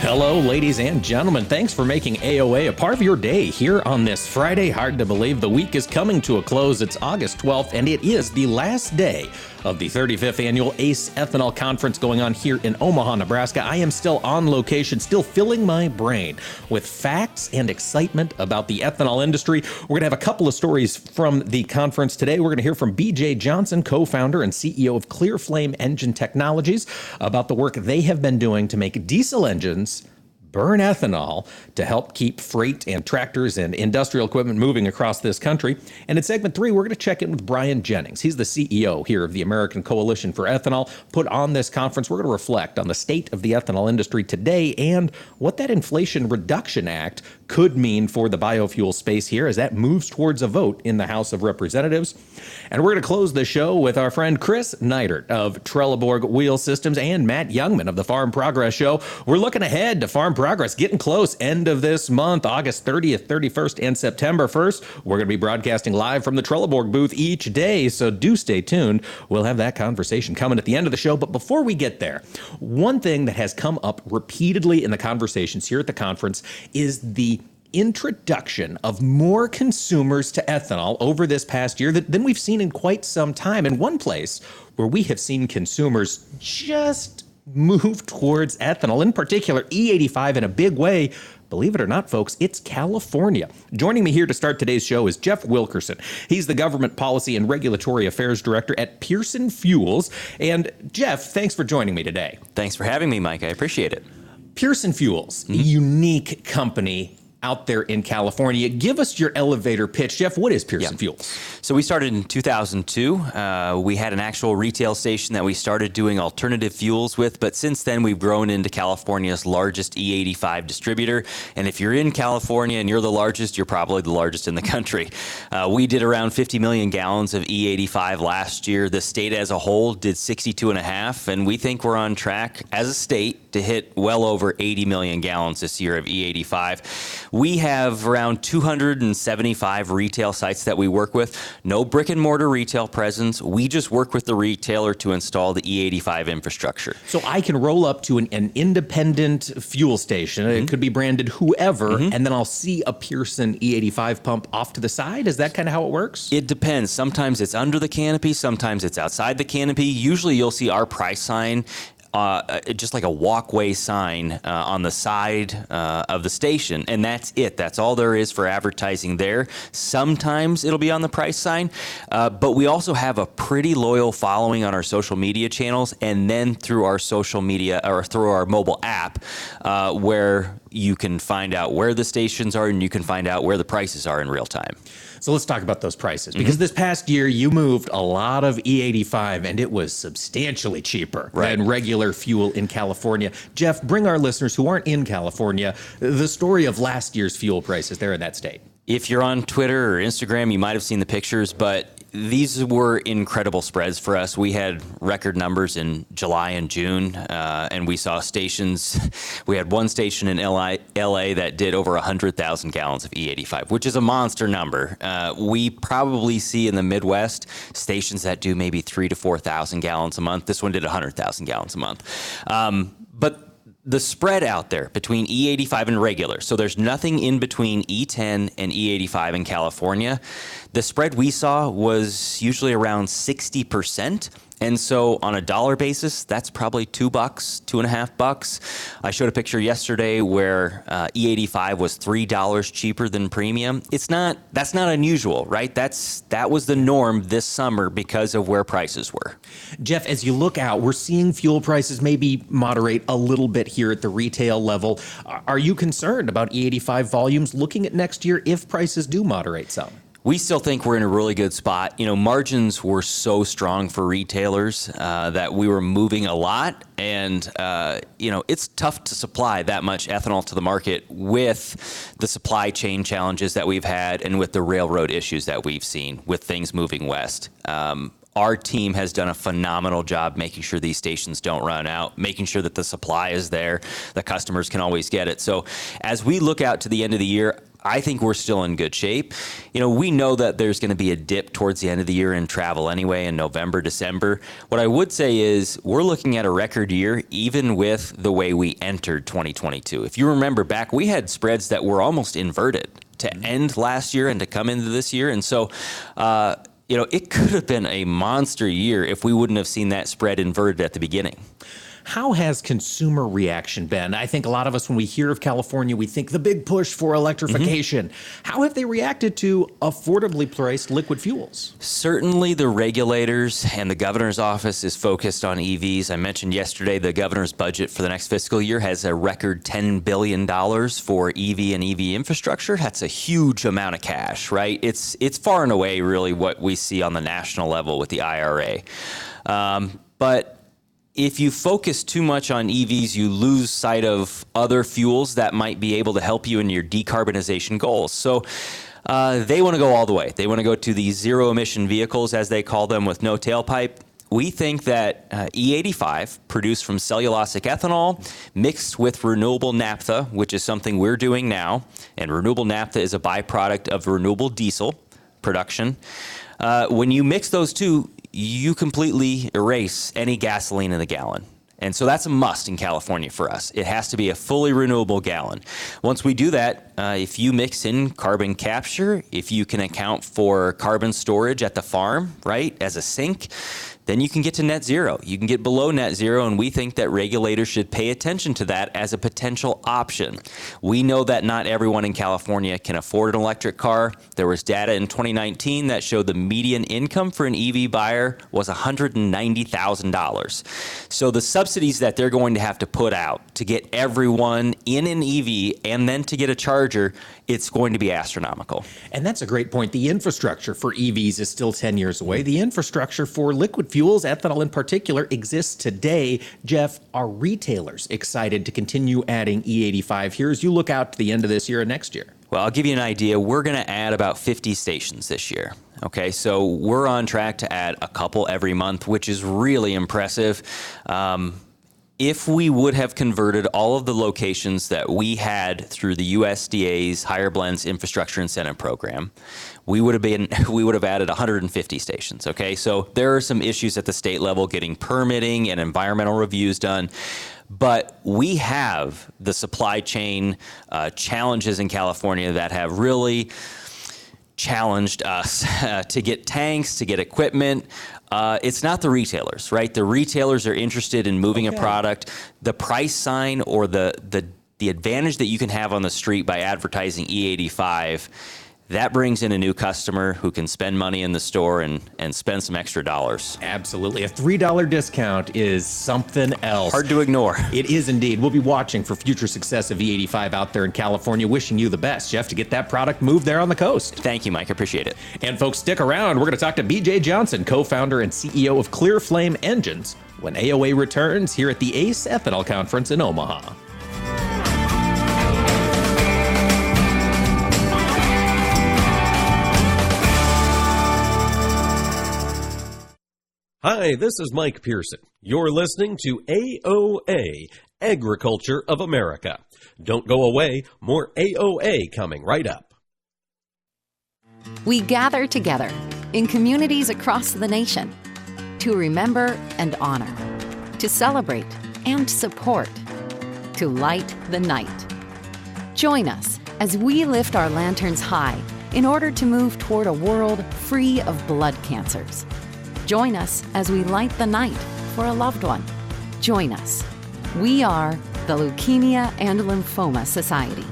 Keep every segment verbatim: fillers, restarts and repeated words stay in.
Hello, ladies and gentlemen. Thanks for making A O A a part of your day here on this Friday. Hard to believe the week is coming to a close. It's August twelfth, and it is the last day of the thirty-fifth Annual ACE Ethanol Conference going on here in Omaha, Nebraska. I am still on location, still filling my brain with facts and excitement about the ethanol industry. We're going to have a couple of stories from the conference today. We're going to hear from B J. Johnson, co-founder and C E O of ClearFlame Engine Technologies, about the work they have been doing to make diesel engines burn ethanol to help keep freight and tractors and industrial equipment moving across this country. And in segment three, we're going to check in with Brian Jennings. He's the C E O here of the American Coalition for Ethanol, put on this conference. We're going to reflect on the state of the ethanol industry today and what that Inflation Reduction Act could mean for the biofuel space here as that moves towards a vote in the House of Representatives. And we're going to close the show with our friend Chris Neidert of Trelleborg Wheel Systems and Matt Jungmann of the Farm Progress Show. We're looking ahead to Farm Progress, getting close, end of this month, August thirtieth, thirty-first, and September first. We're going to be broadcasting live from the Trelleborg booth each day, so do stay tuned. We'll have that conversation coming at the end of the show. But before we get there, one thing that has come up repeatedly in the conversations here at the conference is the introduction of more consumers to ethanol over this past year than we've seen in quite some time. And one place where we have seen consumers just move towards ethanol, in particular E eighty-five, in a big way, believe it or not, folks, it's California. Joining me here to start today's show is Jeff Wilkerson. He's the Government Policy and Regulatory Affairs Director at Pearson Fuels. And Jeff, thanks for joining me today. Thanks for having me, Mike. I appreciate it. Pearson Fuels, mm-hmm. a unique company out there in California. Give us your elevator pitch. Jeff, what is Pearson yeah. Fuels? So we started in two thousand two. Uh, we had an actual retail station that we started doing alternative fuels with, but since then we've grown into California's largest E eighty-five distributor. And if you're in California and you're the largest, you're probably the largest in the country. Uh, we did around fifty million gallons of E eighty-five last year. The state as a whole did sixty-two and a half, and we think we're on track as a state to hit well over eighty million gallons this year of E eighty-five. We have around two hundred seventy-five retail sites that we work with. No brick and mortar retail presence. We just work with the retailer to install the E eighty-five infrastructure. So I can roll up to an, an independent fuel station. Mm-hmm. It could be branded whoever, mm-hmm. and then I'll see a Pearson E eighty-five pump off to the side. Is that kind of how it works? It depends. Sometimes it's under the canopy. Sometimes it's outside the canopy. Usually you'll see our price sign, Uh, just like a walkway sign uh, on the side uh, of the station. And that's it. That's all there is for advertising there. Sometimes it'll be on the price sign, uh, but we also have a pretty loyal following on our social media channels and then through our social media or through our mobile app uh, where you can find out where the stations are and you can find out where the prices are in real time. So let's talk about those prices, because mm-hmm. this past year you moved a lot of E eighty-five and it was substantially cheaper right. than regular fuel in California. Jeff, bring our listeners who aren't in California the story of last year's fuel prices there in that state. If you're on Twitter or Instagram, you might have seen the pictures, but these were incredible spreads for us. We had record numbers in July and June, uh, and we saw stations. We had one station in L A, L A that did over one hundred thousand gallons of E eighty-five, which is a monster number. Uh, we probably see in the Midwest stations that do maybe three thousand to four thousand gallons a month. This one did one hundred thousand gallons a month. Um, but the spread out there between E eighty-five and regular, so there's nothing in between E ten and E eighty-five in California, the spread we saw was usually around sixty percent. And so on a dollar basis, that's probably two bucks, two and a half bucks. I showed a picture yesterday where uh, E eighty-five was three dollars cheaper than premium. It's not that's not unusual, right? That's that was the norm this summer because of where prices were. Jeff, as you look out, we're seeing fuel prices maybe moderate a little bit here at the retail level. Are you concerned about E eighty-five volumes looking at next year if prices do moderate some? we still think we're in a really good spot. You know, margins were so strong for retailers uh, that we were moving a lot. And, uh, you know, it's tough to supply that much ethanol to the market with the supply chain challenges that we've had and with the railroad issues that we've seen with things moving west. Um, Our team has done a phenomenal job making sure these stations don't run out, making sure that the supply is there, the customers can always get it. So as we look out to the end of the year, I think we're still in good shape. You know, we know that there's going to be a dip towards the end of the year in travel anyway, in November, December. What I would say is we're looking at a record year, even with the way we entered twenty twenty-two. If you remember back, we had spreads that were almost inverted to end last year and to come into this year. And so, uh, you know, it could have been a monster year if we wouldn't have seen that spread inverted at the beginning. How has consumer reaction been? I think a lot of us, when we hear of California, we think the big push for electrification. Mm-hmm. How have they reacted to affordably priced liquid fuels? Certainly the regulators and the governor's office is focused on E Vs. I mentioned yesterday the governor's budget for the next fiscal year has a record ten billion dollars for E V and E V infrastructure. That's a huge amount of cash, right? It's, it's far and away really what we see on the national level with the I R A. Um, but if you focus too much on E Vs, you lose sight of other fuels that might be able to help you in your decarbonization goals. So uh, they want to go all the way. They want to go to the zero emission vehicles, as they call them, with no tailpipe. We think that uh, E eighty-five, produced from cellulosic ethanol, mixed with renewable naphtha, which is something we're doing now, and renewable naphtha is a byproduct of renewable diesel production. Uh, when you mix those two, you completely erase any gasoline in the gallon. And so that's a must in California for us. It has to be a fully renewable gallon. Once we do that, uh, if you mix in carbon capture, if you can account for carbon storage at the farm, right, as a sink, then you can get to net zero. You can get below net zero, and we think that regulators should pay attention to that as a potential option. We know that not everyone in California can afford an electric car. There was data in twenty nineteen that showed the median income for an E V buyer was one hundred ninety thousand dollars. So the subsidies that they're going to have to put out to get everyone in an E V and then to get a charger, it's going to be astronomical. And that's a great point. The infrastructure for E Vs is still ten years away. The infrastructure for liquid fuels Fuels, ethanol in particular, exists today. Jeff, are retailers excited to continue adding E eighty-five here as you look out to the end of this year and next year? Well, I'll give you an idea. We're going to add about fifty stations this year. Okay, so we're on track to add a couple every month, which is really impressive. Um, If we would have converted all of the locations that we had through the U S D A's Higher Blends Infrastructure Incentive Program, we would have been we would have added one hundred fifty stations. Okay, so there are some issues at the state level getting permitting and environmental reviews done, but we have the supply chain uh, challenges in California that have really challenged us uh, to get tanks, to get equipment. Uh, it's not the retailers, right? The retailers are interested in moving okay. a product. The price sign or the, the the advantage that you can have on the street by advertising E eighty-five, that brings in a new customer who can spend money in the store and, and spend some extra dollars. Absolutely. A three dollar discount is something else. Hard to ignore. It is indeed. We'll be watching for future success of E eighty-five out there in California. Wishing you the best, Jeff, to get that product moved there on the coast. Thank you, Mike. Appreciate it. And folks, stick around. We're going to talk to B J. Johnson, co-founder and C E O of ClearFlame Engines, when A O A returns here at the ACE Ethanol Conference in Omaha. Hi, this is Mike Pearson. You're listening to A O A, Agriculture of America. Don't go away, more A O A coming right up. We gather together in communities across the nation to remember and honor, to celebrate and support, to light the night. Join us as we lift our lanterns high in order to move toward a world free of blood cancers. Join us as we light the night for a loved one. Join us. We are the Leukemia and Lymphoma Society.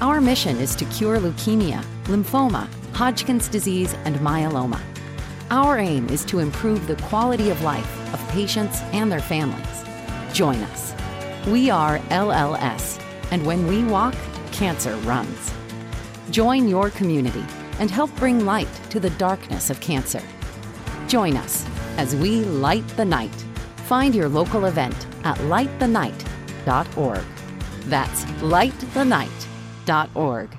Our mission is to cure leukemia, lymphoma, Hodgkin's disease, and myeloma. Our aim is to improve the quality of life of patients and their families. Join us. We are L L S, and when we walk, cancer runs. Join your community and help bring light to the darkness of cancer. Join us as we light the night. Find your local event at light the night dot org. That's light the night dot org.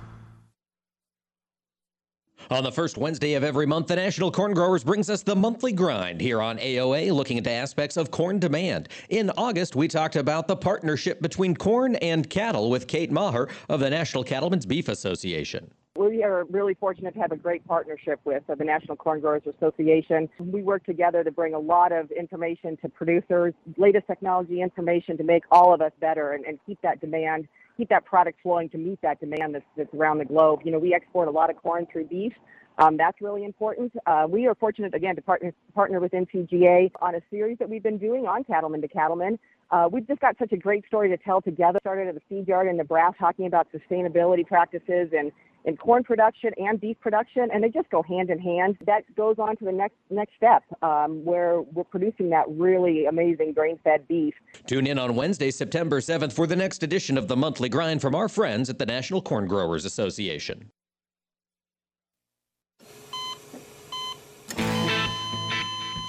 On the first Wednesday of every month, the National Corn Growers brings us the monthly grind here on A O A, looking into aspects of corn demand. In August, we talked about the partnership between corn and cattle with Kate Maher of the National Cattlemen's Beef Association. We are really fortunate to have a great partnership with the National Corn Growers Association. We work together to bring a lot of information to producers, latest technology information to make all of us better and, and keep that demand, keep that product flowing to meet that demand that's, that's around the globe. You know, we export a lot of corn through beef. Um, that's really important. Uh, we are fortunate, again, to partner, partner with N C G A on a series that we've been doing on cattleman to cattleman. Uh, we've just got such a great story to tell together. Started at the feed yard in Nebraska talking about sustainability practices and in corn production and beef production, and they just go hand in hand. That goes on to the next next step, um, where we're producing that really amazing grain-fed beef. Tune in on Wednesday, September seventh, for the next edition of the Monthly Grind from our friends at the National Corn Growers Association.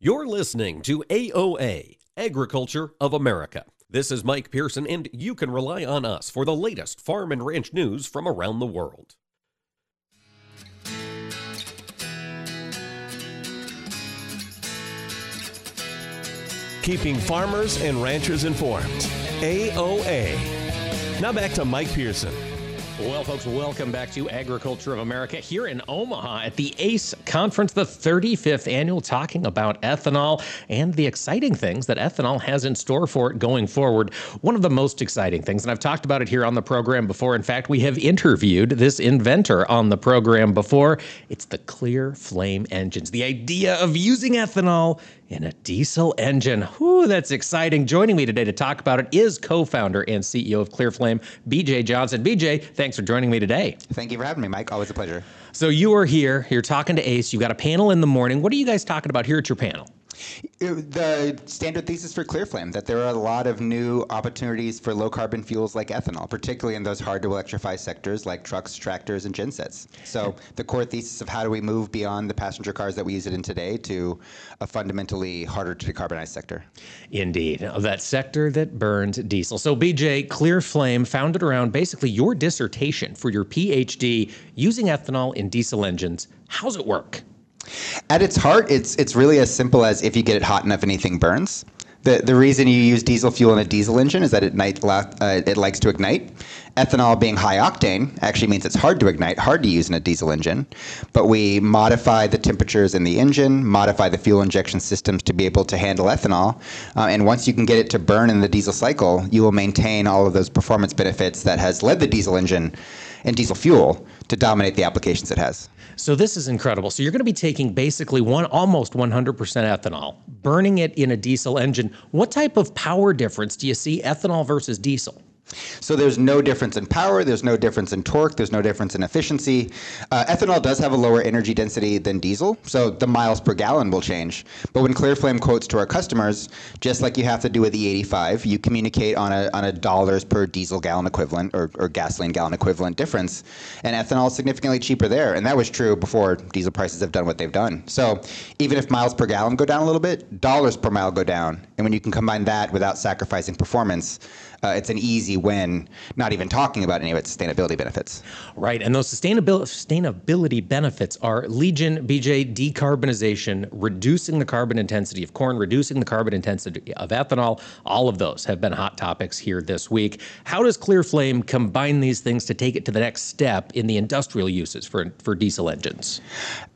You're listening to A O A, Agriculture of America. This is Mike Pearson, and you can rely on us for the latest farm and ranch news from around the world. Keeping farmers and ranchers informed. A O A. Now back to Mike Pearson. Well, folks, welcome back to Agriculture of America here in Omaha at the ACE Conference, the thirty-fifth annual, talking about ethanol and the exciting things that ethanol has in store for it going forward. One of the most exciting things, and I've talked about it here on the program before. In fact, we have interviewed this inventor on the program before. It's the ClearFlame engines, the idea of using ethanol in a diesel engine. Whoo, that's exciting. Joining me today to talk about it is co-founder and C E O of ClearFlame, B J. Johnson. B J, thanks for joining me today. Thank you for having me, Mike. Always a pleasure. So you are here. You're talking to ACE. You've got a panel in the morning. What are you guys talking about here at your panel? The standard thesis for ClearFlame, that there are a lot of new opportunities for low-carbon fuels like ethanol, particularly in those hard-to-electrify sectors like trucks, tractors, and gensets. So the core thesis of how do we move beyond the passenger cars that we use it in today to a fundamentally harder-to-decarbonize sector. Indeed. That sector that burns diesel. So, B J, ClearFlame founded around basically your dissertation for your PhD using ethanol in diesel engines. How's it work? At its heart, it's it's really as simple as if you get it hot enough, anything burns. The the reason you use diesel fuel in a diesel engine is that it, night, uh, it likes to ignite. Ethanol being high octane actually means it's hard to ignite, hard to use in a diesel engine. But we modify the temperatures in the engine, modify the fuel injection systems to be able to handle ethanol. Uh, and once you can get it to burn in the diesel cycle, you will maintain all of those performance benefits that has led the diesel engine and diesel fuel to dominate the applications it has. So this is incredible. So you're going to be taking basically one almost one hundred percent ethanol, burning it in a diesel engine. What type of power difference do you see ethanol versus diesel? So there's no difference in power, there's no difference in torque, there's no difference in efficiency. Uh, ethanol does have a lower energy density than diesel, so the miles per gallon will change. But when ClearFlame quotes to our customers, just like you have to do with E eighty-five, you communicate on a on a dollars per diesel gallon equivalent or, or gasoline gallon equivalent difference, and ethanol is significantly cheaper there. And that was true before diesel prices have done what they've done. So even if miles per gallon go down a little bit, dollars per mile go down. And when you can combine that without sacrificing performance, uh, it's an easy win, not even talking about any of its sustainability benefits. Right, and those sustainability sustainability benefits are Legion, B J, decarbonization, reducing the carbon intensity of corn, reducing the carbon intensity of ethanol. All of those have been hot topics here this week. How does ClearFlame combine these things to take it to the next step in the industrial uses for, for diesel engines?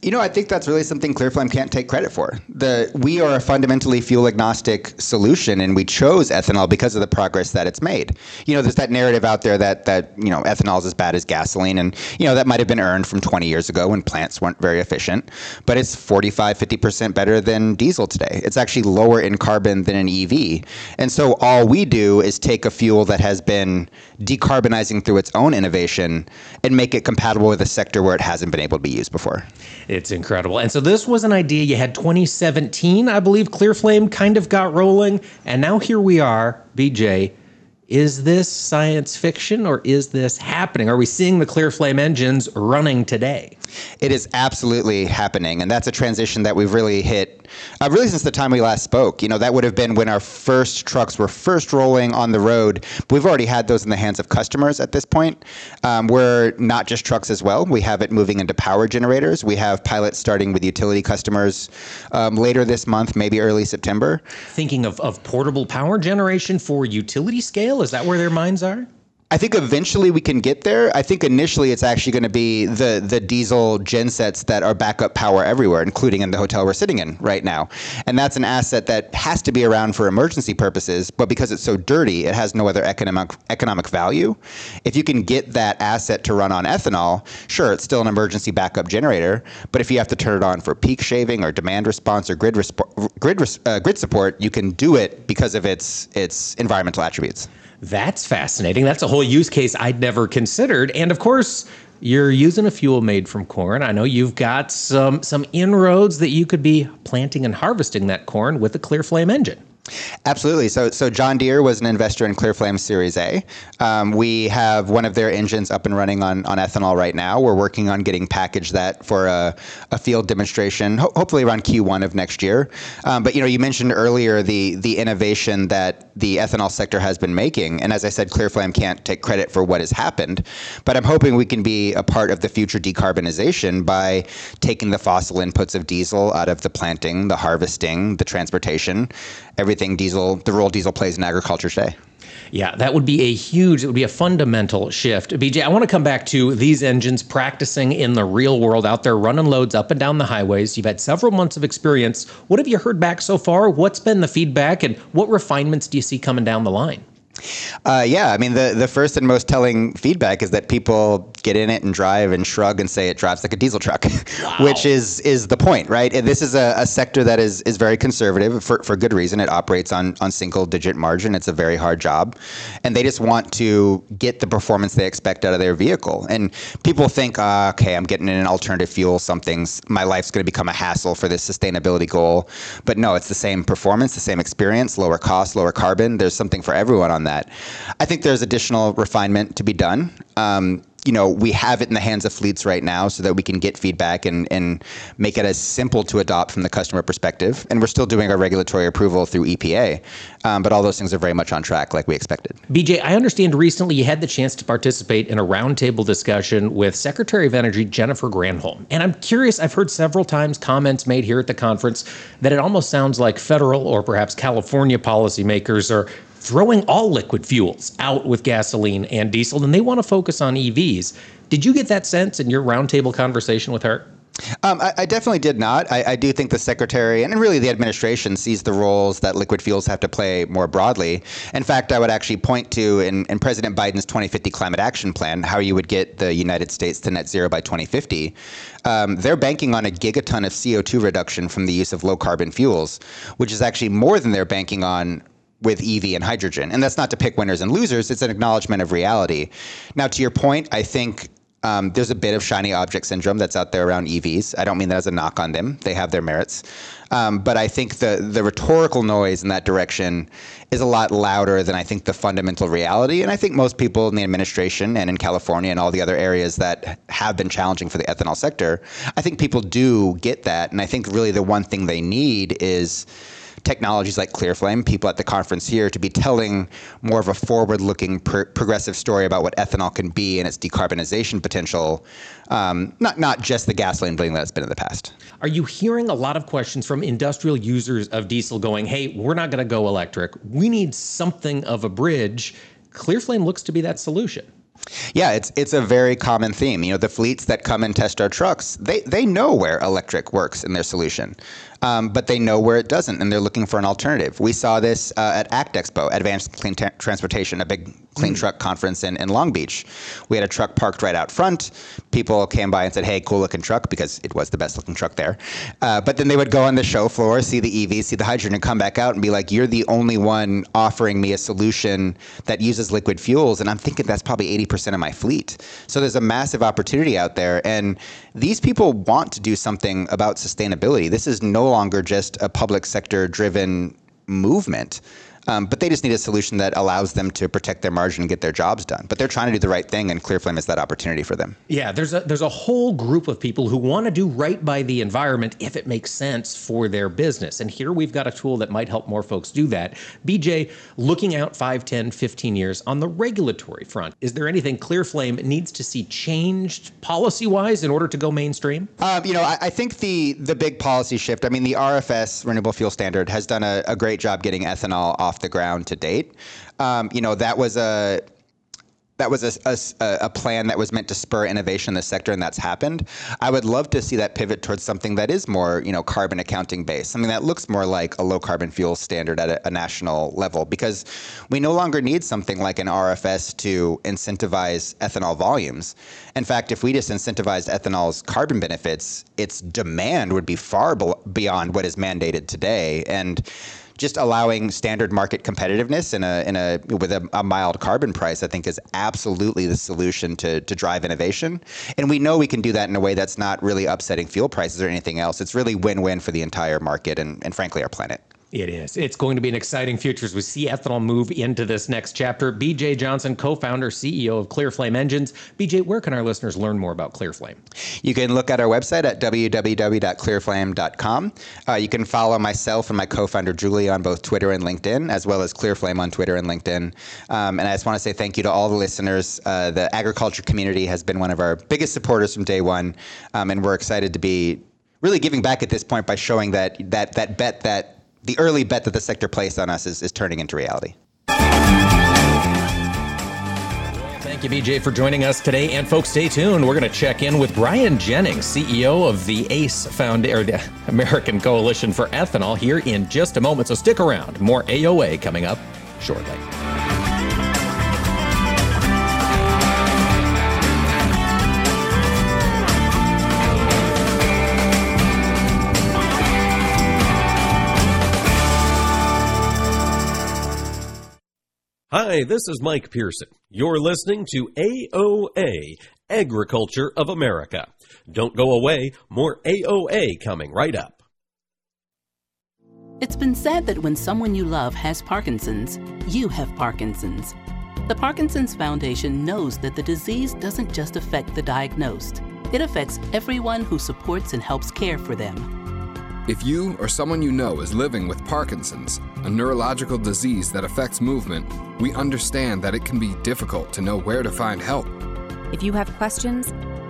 You know, I think that's really something ClearFlame can't take credit for. The, we are a fundamentally fuel agnostic solution, and we chose ethanol because of the progress that it's made. You know, there's that narrative out there that that you know ethanol is as bad as gasoline, and you know that might have been earned from twenty years ago when plants weren't very efficient. But it's forty-five, fifty percent better than diesel today. It's actually lower in carbon than an E V. And so all we do is take a fuel that has been decarbonizing through its own innovation and make it compatible with a sector where it hasn't been able to be used before. It's incredible. And so this was an idea you had twenty seventeen, I believe. ClearFlame kind of got rolling, and now here we are. B J, is this science fiction or is this happening? Are we seeing the ClearFlame engines running today? It is absolutely happening, and that's a transition that we've really hit uh, really since the time we last spoke. You know, that would have been when our first trucks were first rolling on the road, but we've already had those in the hands of customers at this point. Um, we're not just trucks as well. We have it moving into power generators. We have pilots starting with utility customers um, later this month, maybe early September. Thinking of, of portable power generation for utility scale? Is that where their minds are? I think eventually we can get there. I think initially it's actually going to be the the diesel gen sets that are backup power everywhere, including in the hotel we're sitting in right now. And that's an asset that has to be around for emergency purposes, but because it's so dirty, it has no other economic economic value. If you can get that asset to run on ethanol, sure, it's still an emergency backup generator, but if you have to turn it on for peak shaving or demand response or grid resp- grid res- uh, grid support, you can do it because of its its environmental attributes. That's fascinating. That's a whole use case I'd never considered. And of course, you're using a fuel made from corn. I know you've got some some inroads that you could be planting and harvesting that corn with a ClearFlame engine. Absolutely. So so John Deere was an investor in ClearFlame Series A. Um, we have one of their engines up and running on, on ethanol right now. We're working on getting packaged that for a, a field demonstration, ho- hopefully around Q one of next year. Um, but, you know, you mentioned earlier the the innovation that the ethanol sector has been making. And as I said, ClearFlame can't take credit for what has happened. But I'm hoping we can be a part of the future decarbonization by taking the fossil inputs of diesel out of the planting, the harvesting, the transportation, everything. Diesel, the role diesel plays in agriculture today. Yeah, that would be a huge, it would be a fundamental shift. B J, I want to come back to these engines practicing in the real world out there, running loads up and down the highways. You've had several months of experience. What have you heard back so far? What's been the feedback, and what refinements do you see coming down the line? Uh, yeah, I mean, the, the first and most telling feedback is that people get in it and drive and shrug and say it drives like a diesel truck, wow. which is is the point, right? And this is a, a sector that is is very conservative for, for good reason. It operates on, on single-digit margin. It's a very hard job. And they just want to get the performance they expect out of their vehicle. And people think, uh, okay, I'm getting in an alternative fuel, something's, my life's going to become a hassle for this sustainability goal. But no, it's the same performance, the same experience, lower cost, lower carbon. There's something for everyone on that. That. I think there's additional refinement to be done. Um, you know, we have it in the hands of fleets right now so that we can get feedback and, and make it as simple to adopt from the customer perspective. And we're still doing our regulatory approval through E P A. Um, but all those things are very much on track like we expected. B J, I understand recently you had the chance to participate in a roundtable discussion with Secretary of Energy Jennifer Granholm. And I'm curious, I've heard several times comments made here at the conference that it almost sounds like federal or perhaps California policymakers are throwing all liquid fuels out with gasoline and diesel, and they want to focus on E Vs. Did you get that sense in your roundtable conversation with her? Um, I, I definitely did not. I, I do think the secretary and really the administration sees the roles that liquid fuels have to play more broadly. In fact, I would actually point to in, in President Biden's twenty fifty Climate Action Plan, how you would get the United States to net zero by twenty fifty. Um, they're banking on a gigaton of C O two reduction from the use of low carbon fuels, which is actually more than they're banking on with E V and hydrogen. And that's not to pick winners and losers, it's an acknowledgement of reality. Now, to your point, I think um, there's a bit of shiny object syndrome that's out there around E Vs. I don't mean that as a knock on them, they have their merits. Um, but I think the, the rhetorical noise in that direction is a lot louder than I think the fundamental reality. And I think most people in the administration and in California and all the other areas that have been challenging for the ethanol sector, I think people do get that. And I think really the one thing they need is technologies like ClearFlame, people at the conference here, to be telling more of a forward-looking pr progressive story about what ethanol can be and its decarbonization potential, um, not, not just the gasoline bling that it's been in the past. Are you hearing a lot of questions from industrial users of diesel going, hey, we're not going to go electric. We need something of a bridge. ClearFlame looks to be that solution. Yeah, it's it's a very common theme. You know, the fleets that come and test our trucks, they they know where electric works in their solution, um, but they know where it doesn't, and they're looking for an alternative. We saw this uh, at ACT Expo, Advanced Clean T Transportation, a big clean mm. truck conference in, in Long Beach. We had a truck parked right out front. People came by and said, hey, cool looking truck, because it was the best looking truck there. Uh, but then they would go on the show floor, see the E V, see the hydrogen, and come back out and be like, you're the only one offering me a solution that uses liquid fuels. And I'm thinking that's probably eighty percent of my fleet. So there's a massive opportunity out there. And these people want to do something about sustainability. This is no longer just a public sector driven movement. Um, but they just need a solution that allows them to protect their margin and get their jobs done. But they're trying to do the right thing, and ClearFlame is that opportunity for them. Yeah, there's a, there's a whole group of people who want to do right by the environment if it makes sense for their business. And here we've got a tool that might help more folks do that. B J, looking out five, ten, fifteen years on the regulatory front, is there anything ClearFlame needs to see changed policy-wise in order to go mainstream? Um, you know, I, I think the, the big policy shift, I mean, the R F S, Renewable Fuel Standard, has done a, a great job getting ethanol off the ground to date. Um, you know, that was a that was a, a, a plan that was meant to spur innovation in the sector, and that's happened. I would love to see that pivot towards something that is more, you know, carbon accounting based, something that looks more like a low carbon fuel standard at a, a national level, because we no longer need something like an R F S to incentivize ethanol volumes. In fact, if we just incentivized ethanol's carbon benefits, its demand would be far be beyond what is mandated today. And just allowing standard market competitiveness in a in a with a, a mild carbon price, I think, is absolutely the solution to to drive innovation. And we know we can do that in a way that's not really upsetting fuel prices or anything else. It's really win-win for the entire market and, and frankly, our planet. It is. It's going to be an exciting future as we see ethanol move into this next chapter. B J. Johnson, co-founder, C E O of ClearFlame Engines. B J, where can our listeners learn more about ClearFlame? You can look at our website at w w w dot clearflame dot com. Uh, you can follow myself and my co-founder, Julie, on both Twitter and LinkedIn, as well as ClearFlame on Twitter and LinkedIn. Um, and I just want to say thank you to all the listeners. Uh, the agriculture community has been one of our biggest supporters from day one, um, and we're excited to be really giving back at this point by showing that that that bet that the early bet that the sector placed on us is, is turning into reality. Thank you, B J, for joining us today. And folks, stay tuned. We're going to check in with Brian Jennings, C E O of the ACE Founder, the American Coalition for Ethanol, here in just a moment. So stick around. More A O A coming up shortly. Hi, this is Mike Pearson. You're listening to A O A, Agriculture of America. Don't go away, more A O A coming right up. It's been said that when someone you love has Parkinson's, you have Parkinson's. The Parkinson's Foundation knows that the disease doesn't just affect the diagnosed. It affects everyone who supports and helps care for them. If you or someone you know is living with Parkinson's, a neurological disease that affects movement, we understand that it can be difficult to know where to find help. If you have questions,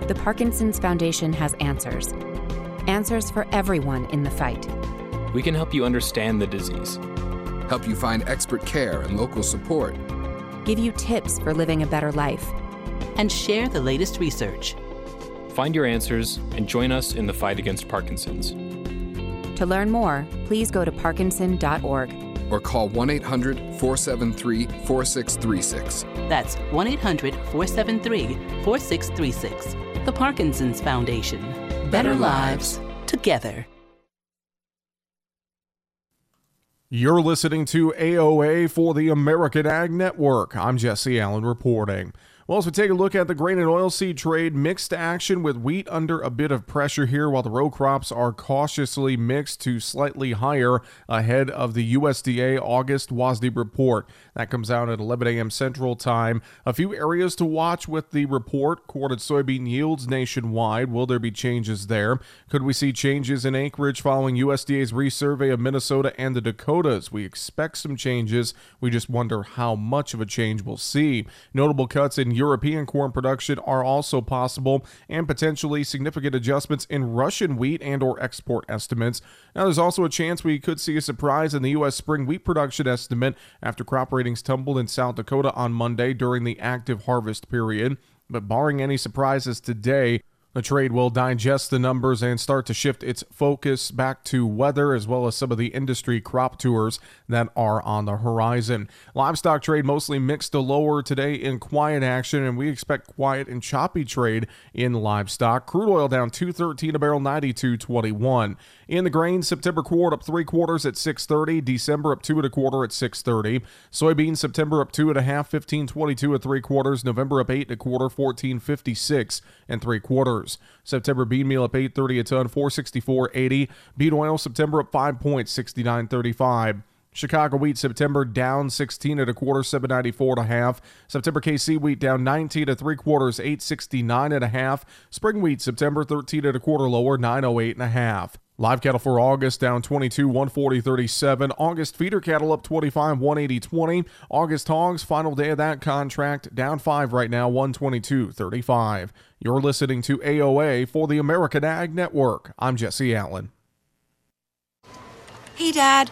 the Parkinson's Foundation has answers. Answers for everyone in the fight. We can help you understand the disease, help you find expert care and local support, give you tips for living a better life, and share the latest research. Find your answers and join us in the fight against Parkinson's. To learn more, please go to parkinson dot org. Or call one eight hundred, four seven three, four six three six. That's one eight hundred, four seven three, four six three six. The Parkinson's Foundation. Better, Better lives together. You're listening to A O A for the American Ag Network. I'm Jesse Allen reporting. We'll also take a look at the grain and oilseed trade. Mixed action with wheat under a bit of pressure here, while the row crops are cautiously mixed to slightly higher ahead of the U S D A August WASDE report. That comes out at eleven a m Central Time. A few areas to watch with the report. Quartered soybean yields nationwide. Will there be changes there? Could we see changes in acreage following U S D A's resurvey of Minnesota and the Dakotas? We expect some changes. We just wonder how much of a change we'll see. Notable cuts in European corn production are also possible, and potentially significant adjustments in Russian wheat and or export estimates. Now, there's also a chance we could see a surprise in the U S spring wheat production estimate after crop ratings tumbled in South Dakota on Monday during the active harvest period. But barring any surprises today, the trade will digest the numbers and start to shift its focus back to weather, as well as some of the industry crop tours that are on the horizon. Livestock trade mostly mixed to lower today in quiet action, and we expect quiet and choppy trade in livestock. Crude oil down two thirteen a barrel, ninety-two twenty-one. In the grain, September quarter up three quarters at six thirty. December up two and a quarter at six thirty. Soybean September up two and a half, fifteen twenty-two at three quarters. November up eight and a quarter, fourteen fifty-six and three quarters. September bean meal up eight thirty a ton, four sixty-four eighty. Bean oil September up five points, sixty-nine thirty-five. Chicago wheat September down sixteen and a quarter, seven ninety-four and a half. September K C wheat down nineteen and three quarters, eight sixty-nine and a half. Spring wheat September thirteen and a quarter lower, nine oh eight and a half. Live cattle for August down twenty-two, one forty thirty-seven. August feeder cattle up twenty-five, one eighty twenty. August hogs, final day of that contract, down five right now, one twenty-two thirty-five. You're listening to A O A for the American Ag Network. I'm Jesse Allen. Hey, Dad,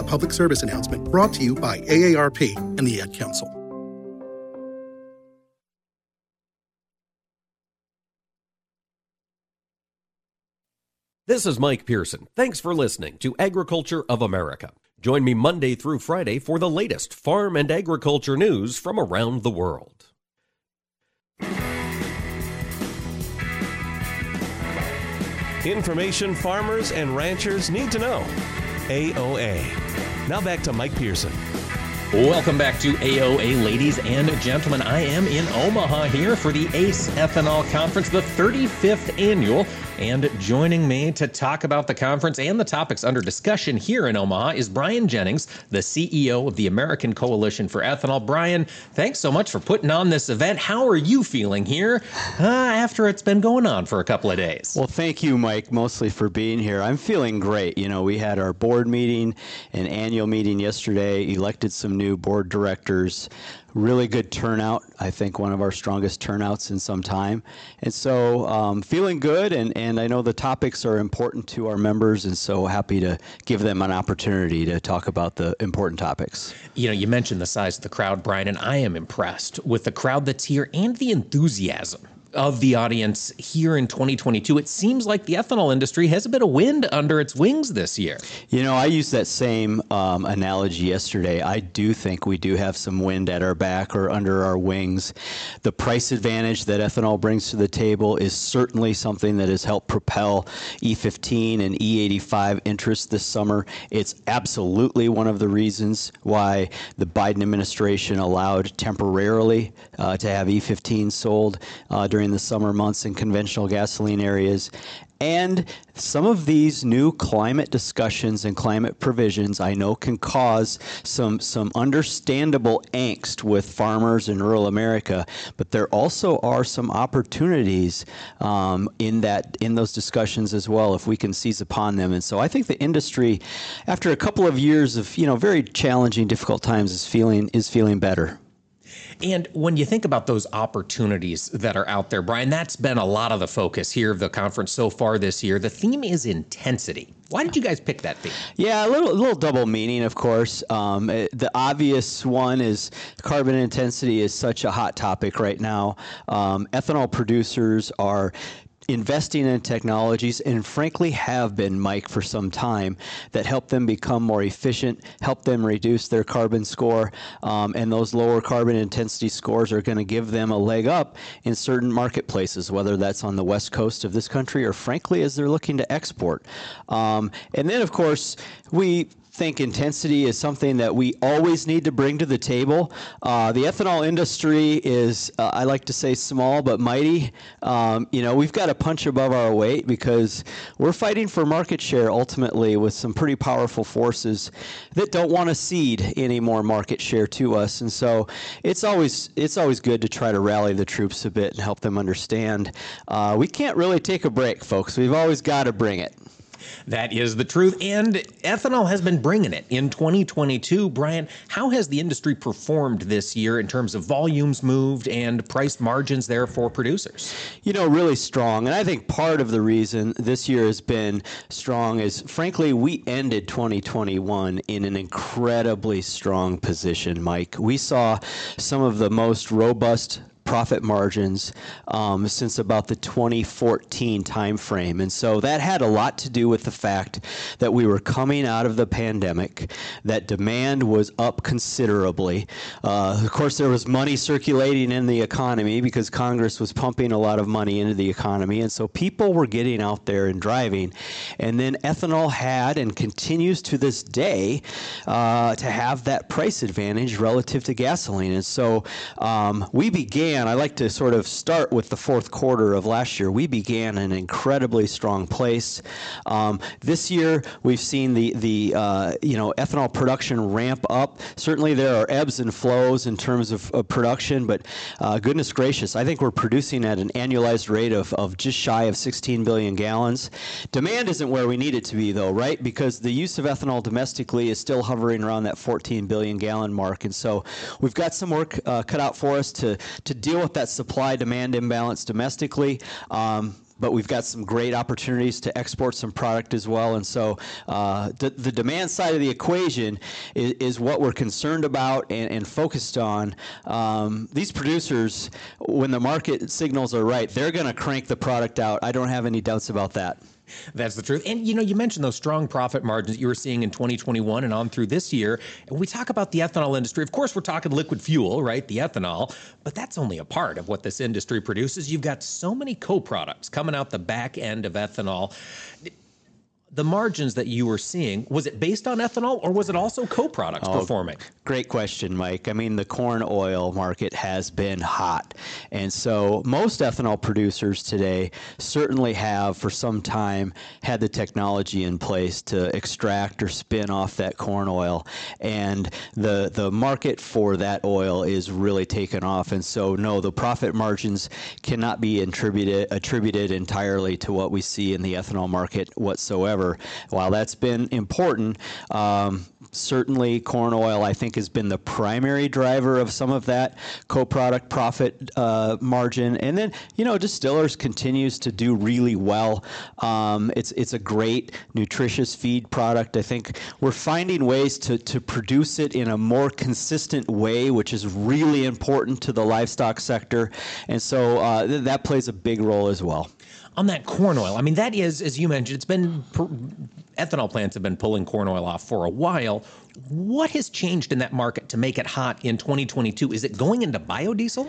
A public service announcement brought to you by A A R P and the Ad Council. This is Mike Pearson. Thanks for listening to Agriculture of America. Join me Monday through Friday for the latest farm and agriculture news from around the world. Information farmers and ranchers need to know. A O A. Now back to Mike Pearson. Welcome back to A O A, ladies and gentlemen. I am in Omaha here for the ACE Ethanol Conference, the thirty-fifth annual. And joining me to talk about the conference and the topics under discussion here in Omaha is Brian Jennings, the C E O of the American Coalition for Ethanol. Brian, thanks so much for putting on this event. How are you feeling here uh, after it's been going on for a couple of days? Well, thank you, Mike, mostly for being here. I'm feeling great. You know, we had our board meeting and annual meeting yesterday, elected some new board directors. Really good turnout. I think one of our strongest turnouts in some time. And so um, feeling good, and, and I know the topics are important to our members, and so happy to give them an opportunity to talk about the important topics. You know, you mentioned the size of the crowd, Brian, and I am impressed with the crowd that's here and the enthusiasm of the audience here in twenty twenty-two. It seems like the ethanol industry has a bit of wind under its wings this year. You know, I used that same um, analogy yesterday. I do think we do have some wind at our back or under our wings. The price advantage that ethanol brings to the table is certainly something that has helped propel E fifteen and E eighty-five interest this summer. It's absolutely one of the reasons why the Biden administration allowed temporarily uh, to have E fifteen sold uh, during during the summer months in conventional gasoline areas. And some of these new climate discussions and climate provisions I know can cause some, some understandable angst with farmers in rural America, but there also are some opportunities um, in that in those discussions as well if we can seize upon them. And so I think the industry, after a couple of years of you know very challenging, difficult times, is feeling is feeling better. And when you think about those opportunities that are out there, Brian, that's been a lot of the focus here of the conference so far this year. The theme is intensity. Why did you guys pick that theme? Yeah, a little, a little double meaning, of course. Um, it, the obvious one is carbon intensity is such a hot topic right now. Um, ethanol producers are investing in technologies, and frankly have been, Mike, for some time, that help them become more efficient, help them reduce their carbon score, um, and those lower carbon intensity scores are going to give them a leg up in certain marketplaces, whether that's on the west coast of this country or frankly as they're looking to export. Um, and then, of course, we think intensity is something that we always need to bring to the table. Uh, the ethanol industry is, uh, I like to say, small but mighty. Um, you know, we've got to punch above our weight because we're fighting for market share ultimately with some pretty powerful forces that don't want to cede any more market share to us. And so it's always it's always good to try to rally the troops a bit and help them understand. Uh, we can't really take a break, folks. We've always got to bring it. That is the truth, and ethanol has been bringing it in twenty twenty-two. Brian, how has the industry performed this year in terms of volumes moved and price margins there for producers? You know, really strong, and I think part of the reason this year has been strong is, frankly, we ended twenty twenty-one in an incredibly strong position, Mike. We saw some of the most robust profit margins um, since about the twenty fourteen timeframe. And so that had a lot to do with the fact that we were coming out of the pandemic, that demand was up considerably. Uh, of course, there was money circulating in the economy because Congress was pumping a lot of money into the economy. And so people were getting out there and driving. And then ethanol had and continues to this day uh, to have that price advantage relative to gasoline. And so um, we began And I like to sort of start with the fourth quarter of last year. We began in an incredibly strong place. Um, this year, we've seen the the uh, you know ethanol production ramp up. Certainly, there are ebbs and flows in terms of, of production, but uh, goodness gracious, I think we're producing at an annualized rate of, of just shy of sixteen billion gallons. Demand isn't where we need it to be, though, right? Because the use of ethanol domestically is still hovering around that fourteen billion gallon mark, and so we've got some work uh, cut out for us to to do deal with that supply-demand imbalance domestically, um, but we've got some great opportunities to export some product as well. And so uh, the, the demand side of the equation is, is what we're concerned about and, and focused on. Um, these producers, when the market signals are right, they're going to crank the product out. I don't have any doubts about that. That's the truth. And, you know, you mentioned those strong profit margins that you were seeing in twenty twenty-one and on through this year. And we talk about the ethanol industry. Of course, we're talking liquid fuel, right, the ethanol. But that's only a part of what this industry produces. You've got so many co-products coming out the back end of ethanol. The margins that you were seeing, was it based on ethanol or was it also co-products oh, performing? Great question, Mike. I mean, the corn oil market has been hot. And so most ethanol producers today certainly have for some time had the technology in place to extract or spin off that corn oil. And the, the market for that oil is really taken off. And so, no, the profit margins cannot be attributed, attributed entirely to what we see in the ethanol market whatsoever. While that's been important, um, certainly corn oil, I think, has been the primary driver of some of that co-product profit uh, margin. And then, you know, distillers continues to do really well. Um, it's it's a great nutritious feed product. I think we're finding ways to, to produce it in a more consistent way, which is really important to the livestock sector. And so uh, th- that plays a big role as well. On that corn oil, I mean, that is, as you mentioned, it's been, per, ethanol plants have been pulling corn oil off for a while. What has changed in that market to make it hot in twenty twenty-two? Is it going into biodiesel?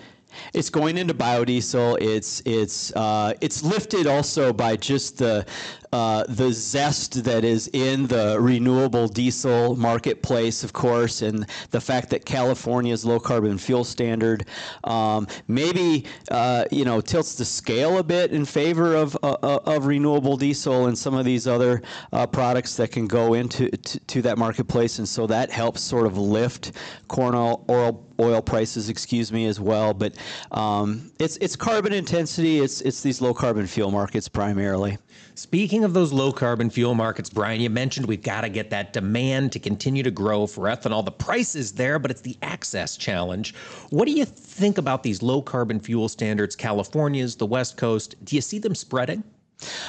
It's going into biodiesel. It's it's uh, it's lifted also by just the uh, the zest that is in the renewable diesel marketplace, of course, and the fact that California's low carbon fuel standard um, maybe uh, you know tilts the scale a bit in favor of uh, of renewable diesel and some of these other uh, products that can go into to, to that marketplace, and so that helps sort of lift corn oil. oil oil prices, excuse me, as well, but um, it's it's carbon intensity, it's it's these low carbon fuel markets primarily. Speaking of those low carbon fuel markets, Brian, you mentioned we've got to get that demand to continue to grow for ethanol. The price is there, but it's the access challenge. What do you think about these low carbon fuel standards, California's, the West Coast? Do you see them spreading?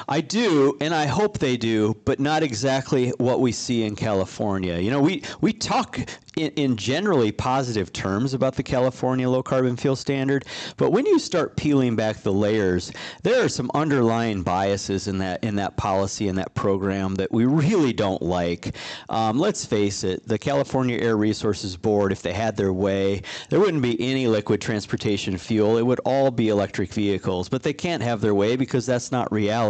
I do, and I hope they do, but not exactly what we see in California. You know, we, we talk in, in generally positive terms about the California low carbon fuel standard, but when you start peeling back the layers, there are some underlying biases in that in that policy and that program that we really don't like. Um, let's face it, the California Air Resources Board, if they had their way, there wouldn't be any liquid transportation fuel. It would all be electric vehicles, but they can't have their way because that's not reality.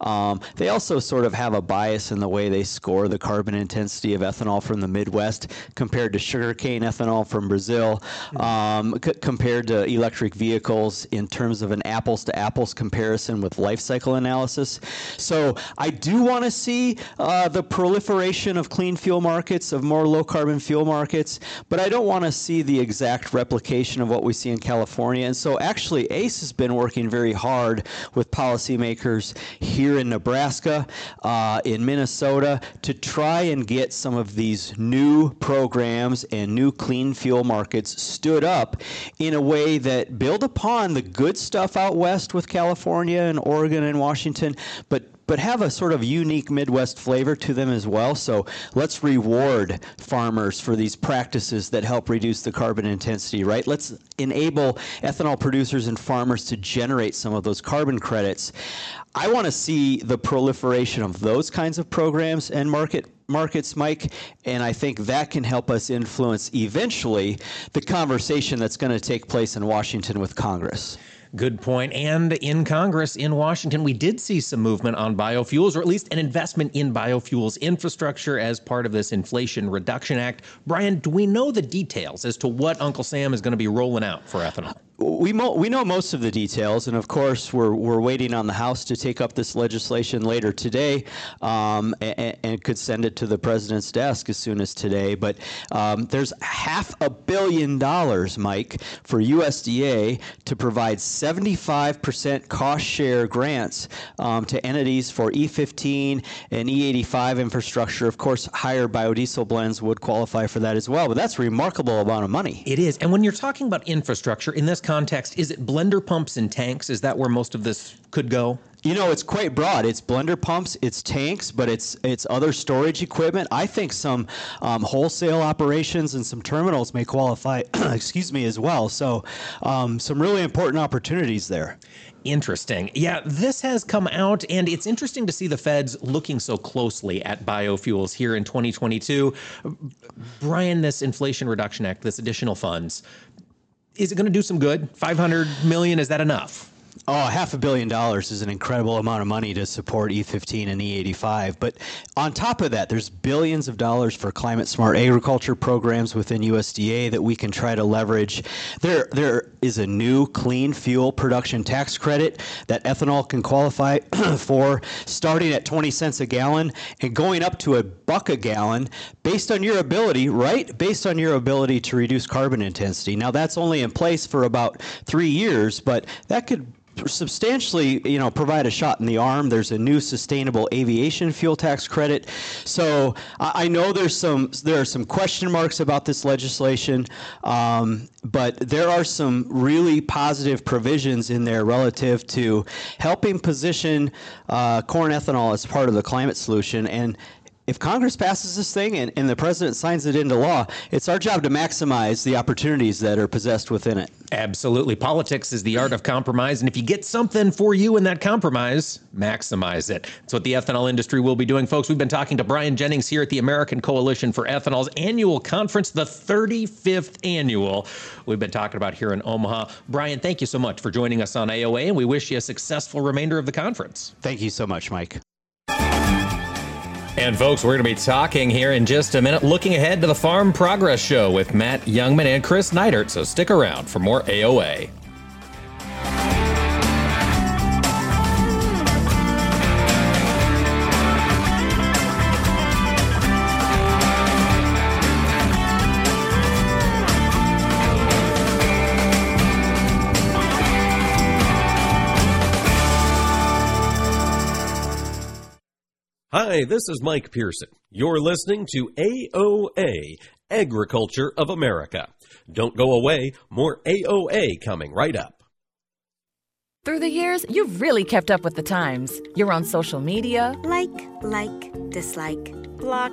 Um, they also sort of have a bias in the way they score the carbon intensity of ethanol from the Midwest compared to sugarcane ethanol from Brazil, um, c- compared to electric vehicles in terms of an apples-to-apples comparison with life cycle analysis. So I do want to see uh, the proliferation of clean fuel markets, of more low-carbon fuel markets, but I don't want to see the exact replication of what we see in California. And so actually A C E has been working very hard with policymakers here in Nebraska, uh, in Minnesota, to try and get some of these new programs and new clean fuel markets stood up in a way that build upon the good stuff out west with California and Oregon and Washington, but but have a sort of unique Midwest flavor to them as well. So let's reward farmers for these practices that help reduce the carbon intensity, right? Let's enable ethanol producers and farmers to generate some of those carbon credits. I want to see the proliferation of those kinds of programs and market markets, Mike, and I think that can help us influence eventually the conversation that's going to take place in Washington with Congress. Good point. And in Congress, in Washington, we did see some movement on biofuels, or at least an investment in biofuels infrastructure as part of this Inflation Reduction Act. Brian, do we know the details as to what Uncle Sam is going to be rolling out for ethanol? We, mo- we know most of the details, and of course, we're we're waiting on the House to take up this legislation later today, um, and, and could send it to the president's desk as soon as today. But um, there's half a billion dollars, Mike, for U S D A to provide seventy-five percent cost share grants um, to entities for E fifteen and E eighty-five infrastructure. Of course, higher biodiesel blends would qualify for that as well, but that's a remarkable amount of money. It is, and when you're talking about infrastructure, in this context, is it blender pumps and tanks? Is that where most of this could go? You know, it's quite broad. It's blender pumps, it's tanks, but it's it's other storage equipment. I think some um, wholesale operations and some terminals may qualify, excuse me, as well. So um, some really important opportunities there. Interesting. Yeah, this has come out, and it's interesting to see the feds looking so closely at biofuels here in twenty twenty-two. Brian, this Inflation Reduction Act, this additional funds, is it going to do some good? five hundred million dollars, is that enough? Oh, half a billion dollars is an incredible amount of money to support E fifteen and E eighty-five. But on top of that, there's billions of dollars for climate smart agriculture programs within U S D A that we can try to leverage. There, there is a new clean fuel production tax credit that ethanol can qualify for, starting at twenty cents a gallon and going up to a buck a gallon based on your ability, right? Based on your ability to reduce carbon intensity. Now, that's only in place for about three years, but that could substantially, you know, provide a shot in the arm. There's a new sustainable aviation fuel tax credit. So I know there's some there are some question marks about this legislation, um, but there are some really positive provisions in there relative to helping position uh, corn ethanol as part of the climate solution. And if Congress passes this thing and, and the president signs it into law, it's our job to maximize the opportunities that are possessed within it. Absolutely. Politics is the art of compromise. And if you get something for you in that compromise, maximize it. That's what the ethanol industry will be doing, folks. We've been talking to Brian Jennings here at the American Coalition for Ethanol's annual conference, the thirty-fifth annual. We've been talking about here in Omaha. Brian, thank you so much for joining us on A O A, and we wish you a successful remainder of the conference. Thank you so much, Mike. And folks, we're going to be talking here in just a minute, looking ahead to the Farm Progress Show with Matt Jungmann and Chris Neidert. So stick around for more A O A. Hi, this is Mike Pearson. You're listening to A O A, Agriculture of America. Don't go away, more A O A coming right up. Through the years, you've really kept up with the times. You're on social media. Like, like, dislike, block.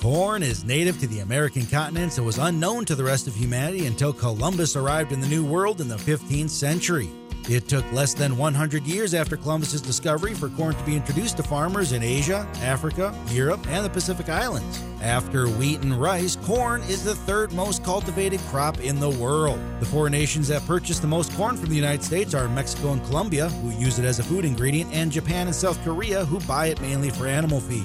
Corn is native to the American continent and was unknown to the rest of humanity until Columbus arrived in the New World in the fifteenth century. It took less than one hundred years after Columbus's discovery for corn to be introduced to farmers in Asia, Africa, Europe, and the Pacific Islands. After wheat and rice, corn is the third most cultivated crop in the world. The four nations that purchase the most corn from the United States are Mexico and Colombia, who use it as a food ingredient, and Japan and South Korea, who buy it mainly for animal feed.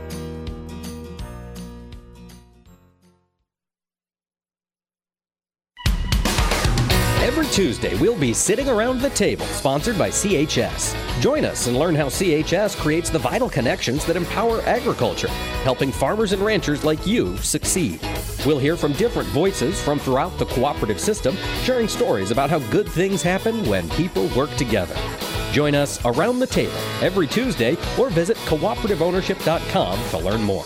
Every Tuesday, we'll be sitting around the table, sponsored by C H S. Join us and learn how C H S creates the vital connections that empower agriculture, helping farmers and ranchers like you succeed. We'll hear from different voices from throughout the cooperative system, sharing stories about how good things happen when people work together. Join us around the table every Tuesday or visit cooperative ownership dot com to learn more.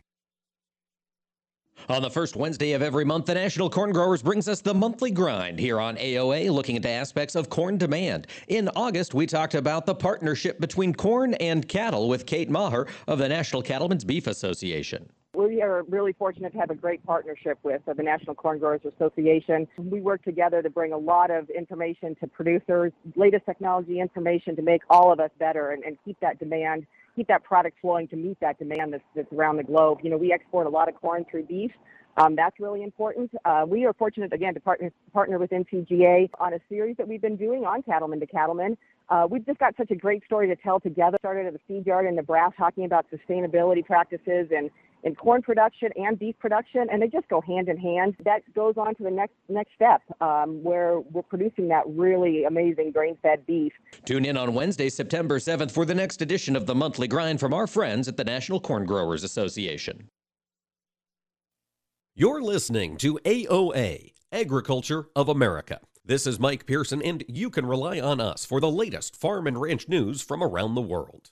On the first Wednesday of every month, the National Corn Growers brings us the monthly grind here on A O A, looking at the aspects of corn demand. In August, we talked about the partnership between corn and cattle with Kate Maher of the National Cattlemen's Beef Association. We are really fortunate to have a great partnership with the National Corn Growers Association. We work together to bring a lot of information to producers, latest technology information to make all of us better and, and keep that demand, keep that product flowing to meet that demand that's, that's around the globe. You know, we export a lot of corn through beef. Um, that's really important. Uh, we are fortunate, again, to partner, partner with N C G A on a series that we've been doing on Cattlemen to Cattlemen. Uh, we've just got such a great story to tell together. Started at the seed yard in Nebraska talking about sustainability practices and in corn production and beef production, and they just go hand in hand. That goes on to the next next step, um, where we're producing that really amazing grain-fed beef. Tune in on Wednesday, September seventh, for the next edition of the Monthly Grind from our friends at the National Corn Growers Association. You're listening to A O A, Agriculture of America. This is Mike Pearson, and you can rely on us for the latest farm and ranch news from around the world.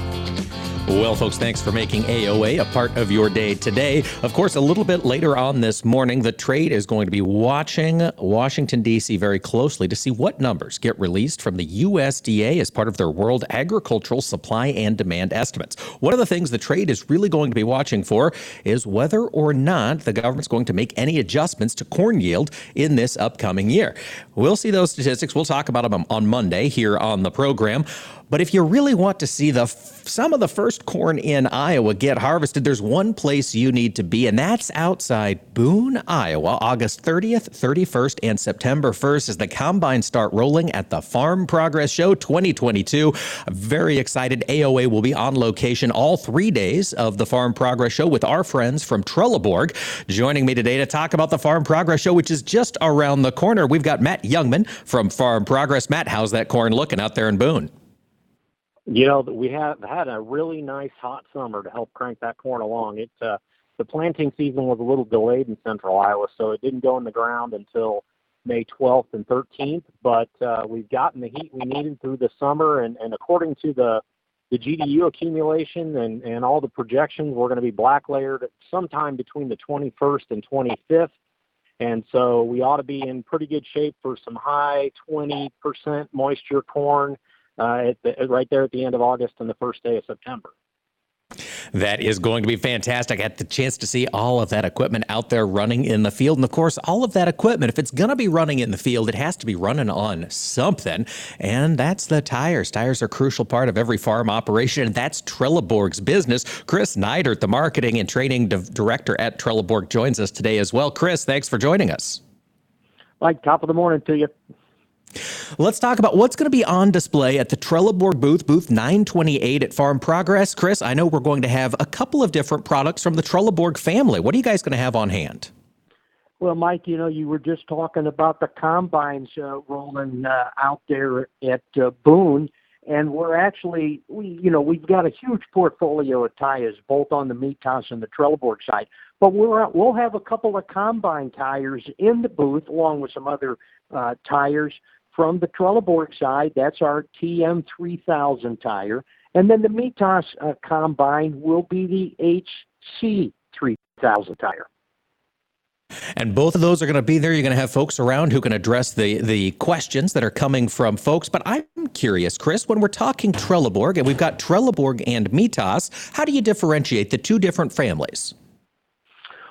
Well, folks, thanks for making A O A a part of your day today. Of course, a little bit later on this morning, the trade is going to be watching Washington, D C very closely to see what numbers get released from the U S D A as part of their World Agricultural Supply and Demand Estimates. One of the things the trade is really going to be watching for is whether or not the government's going to make any adjustments to corn yield in this upcoming year. We'll see those statistics. We'll talk about them on Monday here on the program. But if you really want to see the some of the first corn in Iowa get harvested, there's one place you need to be, and that's outside Boone, Iowa, August thirtieth, thirty-first, and September first as the combines start rolling at the Farm Progress Show twenty twenty-two. Very excited. A O A will be on location all three days of the Farm Progress Show with our friends from Trelleborg. Joining me today to talk about the Farm Progress Show, which is just around the corner, we've got Matt Jungmann from Farm Progress. Matt, how's that corn looking out there in Boone? You know, we have had a really nice hot summer to help crank that corn along. It, uh, the planting season was a little delayed in central Iowa, so it didn't go in the ground until May twelfth and thirteenth. But uh, we've gotten the heat we needed through the summer, and, and according to the, the G D U accumulation and, and all the projections, we're going to be black layered sometime between the twenty-first and twenty-fifth. And so we ought to be in pretty good shape for some high twenty percent moisture corn. Uh, at the, right there at the end of August and the first day of September. That is going to be fantastic. I had the chance to see all of that equipment out there running in the field. And of course, all of that equipment, if it's going to be running in the field, it has to be running on something. And that's the tires. Tires are a crucial part of every farm operation. And that's Trelleborg's business. Chris Neidert, the marketing and training director at Trelleborg, joins us today as well. Chris, thanks for joining us. Mike, top of the morning to you. Let's talk about what's going to be on display at the Trelleborg booth, booth nine twenty-eight at Farm Progress. Chris, I know we're going to have a couple of different products from the Trelleborg family. What are you guys going to have on hand? Well, Mike, you know, you were just talking about the combines uh, rolling uh, out there at uh, Boone, and we're actually, we, you know, we've got a huge portfolio of tires, both on the Mitas and the Trelleborg side. But we're, we'll have a couple of combine tires in the booth, along with some other uh, tires. From the Trelleborg side, that's our T M three thousand tire. And then the Mitas uh, combine will be the H C three thousand tire. And both of those are going to be there. You're going to have folks around who can address the, the questions that are coming from folks. But I'm curious, Chris, when we're talking Trelleborg, and we've got Trelleborg and Mitas, how do you differentiate the two different families?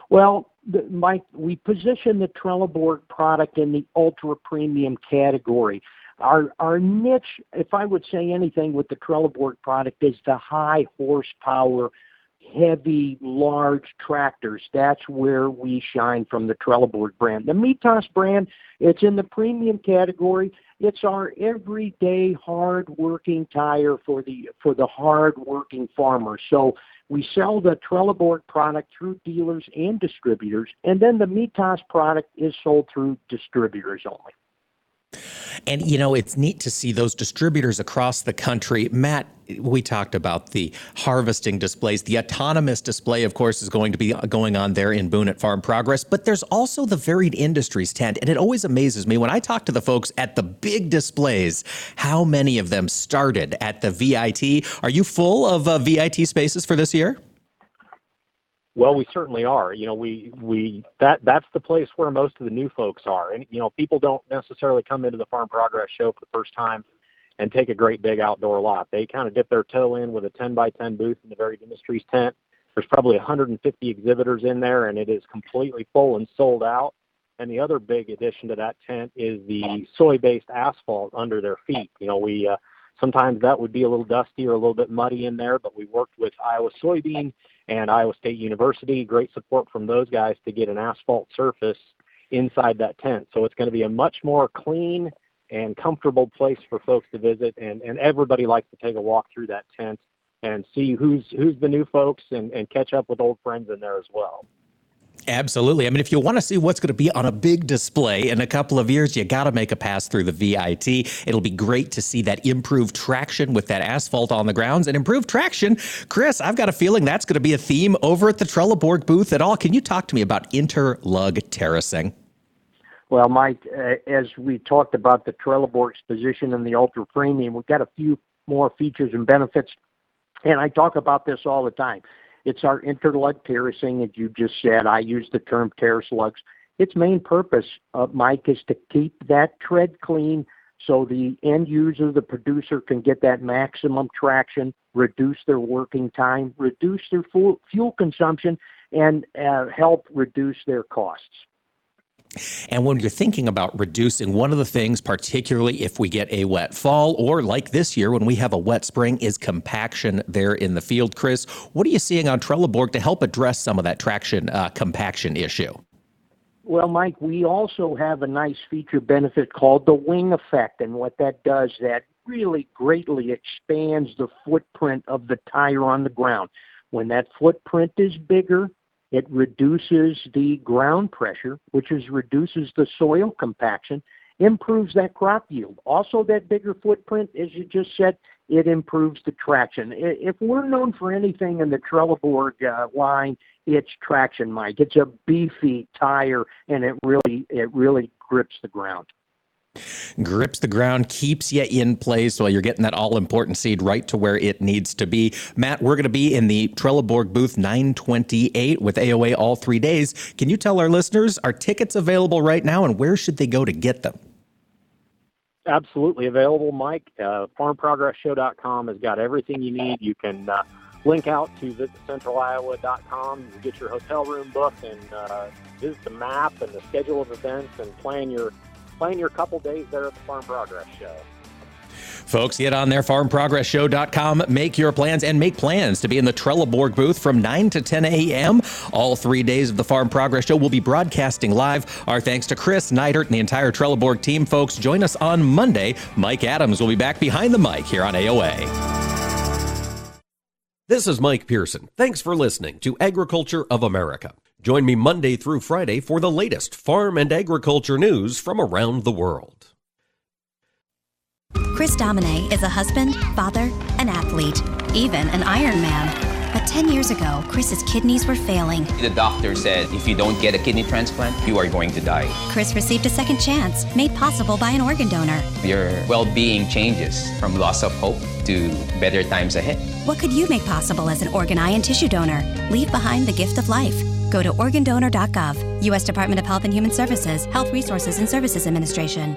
Well, Mike, we position the Trelleborg product in the ultra-premium category. Our our niche, if I would say anything with the Trelleborg product, is the high-horsepower, heavy, large tractors. That's where we shine from the Trelleborg brand. The Mitas brand, it's in the premium category. It's our everyday, hard-working tire for the for the hard-working farmer. So we sell the Trelleborg product through dealers and distributors, and then the Mitas product is sold through distributors only. And, you know, it's neat to see those distributors across the country. Matt, we talked about the harvesting displays. The autonomous display, of course, is going to be going on there in Boone at Farm Progress. But there's also the varied industries tent. And it always amazes me when I talk to the folks at the big displays, how many of them started at the V I T. Are you full of uh, V I T spaces for this year? Well, we certainly are. You know, we, we that that's the place where most of the new folks are. And, you know, people don't necessarily come into the Farm Progress Show for the first time and take a great big outdoor lot. They kind of dip their toe in with a ten by ten booth in the varied industries tent. There's probably one hundred fifty exhibitors in there, and it is completely full and sold out. And the other big addition to that tent is the soy-based asphalt under their feet. You know, we uh, sometimes that would be a little dusty or a little bit muddy in there, but we worked with Iowa Soybean and Iowa State University, great support from those guys to get an asphalt surface inside that tent. So it's going to be a much more clean and comfortable place for folks to visit, and, and everybody likes to take a walk through that tent and see who's who's the new folks and, and catch up with old friends in there as well. Absolutely. I mean, if you want to see what's going to be on a big display in a couple of years, you got to make a pass through the V I T. It'll be great to see that improved traction with that asphalt on the grounds and improved traction. Chris, I've got a feeling that's going to be a theme over at the Trelleborg booth at all. Can you talk to me about interlug terracing? Well, Mike, uh, as we talked about the Trelleborg's position in the ultra premium, we've got a few more features and benefits. And I talk about this all the time. It's our interlug terracing, as you just said. I use the term terrace lugs. Its main purpose, uh, Mike, is to keep that tread clean so the end user, the producer, can get that maximum traction, reduce their working time, reduce their fuel, fuel consumption, and uh, help reduce their costs. And when you're thinking about reducing, one of the things, particularly if we get a wet fall or like this year when we have a wet spring, is compaction there in the field. Chris, what are you seeing on Trelleborg to help address some of that traction uh, compaction issue? Well, Mike, we also have a nice feature benefit called the wing effect. And what that does, that really greatly expands the footprint of the tire on the ground. When that footprint is bigger, it reduces the ground pressure, which is reduces the soil compaction, improves that crop yield. Also, that bigger footprint, as you just said, it improves the traction. If we're known for anything in the Trelleborg uh, line, it's traction, Mike. It's a beefy tire, and it really, it really grips the ground. Grips the ground, keeps you in place while you're getting that all-important seed right to where it needs to be. Matt, we're going to be in the Trelleborg booth nine twenty-eight with A O A all three days. Can you tell our listeners, are tickets available right now, and where should they go to get them? Absolutely available, Mike. Uh, farm progress show dot com has got everything you need. You can uh, link out to visit central iowa dot com. You get your hotel room booked and uh, visit the map and the schedule of events and plan your Plan your couple days there at the Farm Progress Show. Folks, get on there, farm progress show dot com. Make your plans and make plans to be in the Trelleborg booth from nine to ten a.m. All three days of the Farm Progress Show will be broadcasting live. Our thanks to Chris Neidert and the entire Trelleborg team. Folks, join us on Monday. Mike Adams will be back behind the mic here on A O A. This is Mike Pearson. Thanks for listening to Agriculture of America. Join me Monday through Friday for the latest farm and agriculture news from around the world. Chris Domine is a husband, father, an athlete, even an Ironman. But ten years ago, Chris's kidneys were failing. The doctor said, if you don't get a kidney transplant, you are going to die. Chris received a second chance, made possible by an organ donor. Your well-being changes from loss of hope to better times ahead. What could you make possible as an organ, eye, and tissue donor? Leave behind the gift of life. Go to organ donor dot gov, U S Department of Health and Human Services, Health Resources and Services Administration.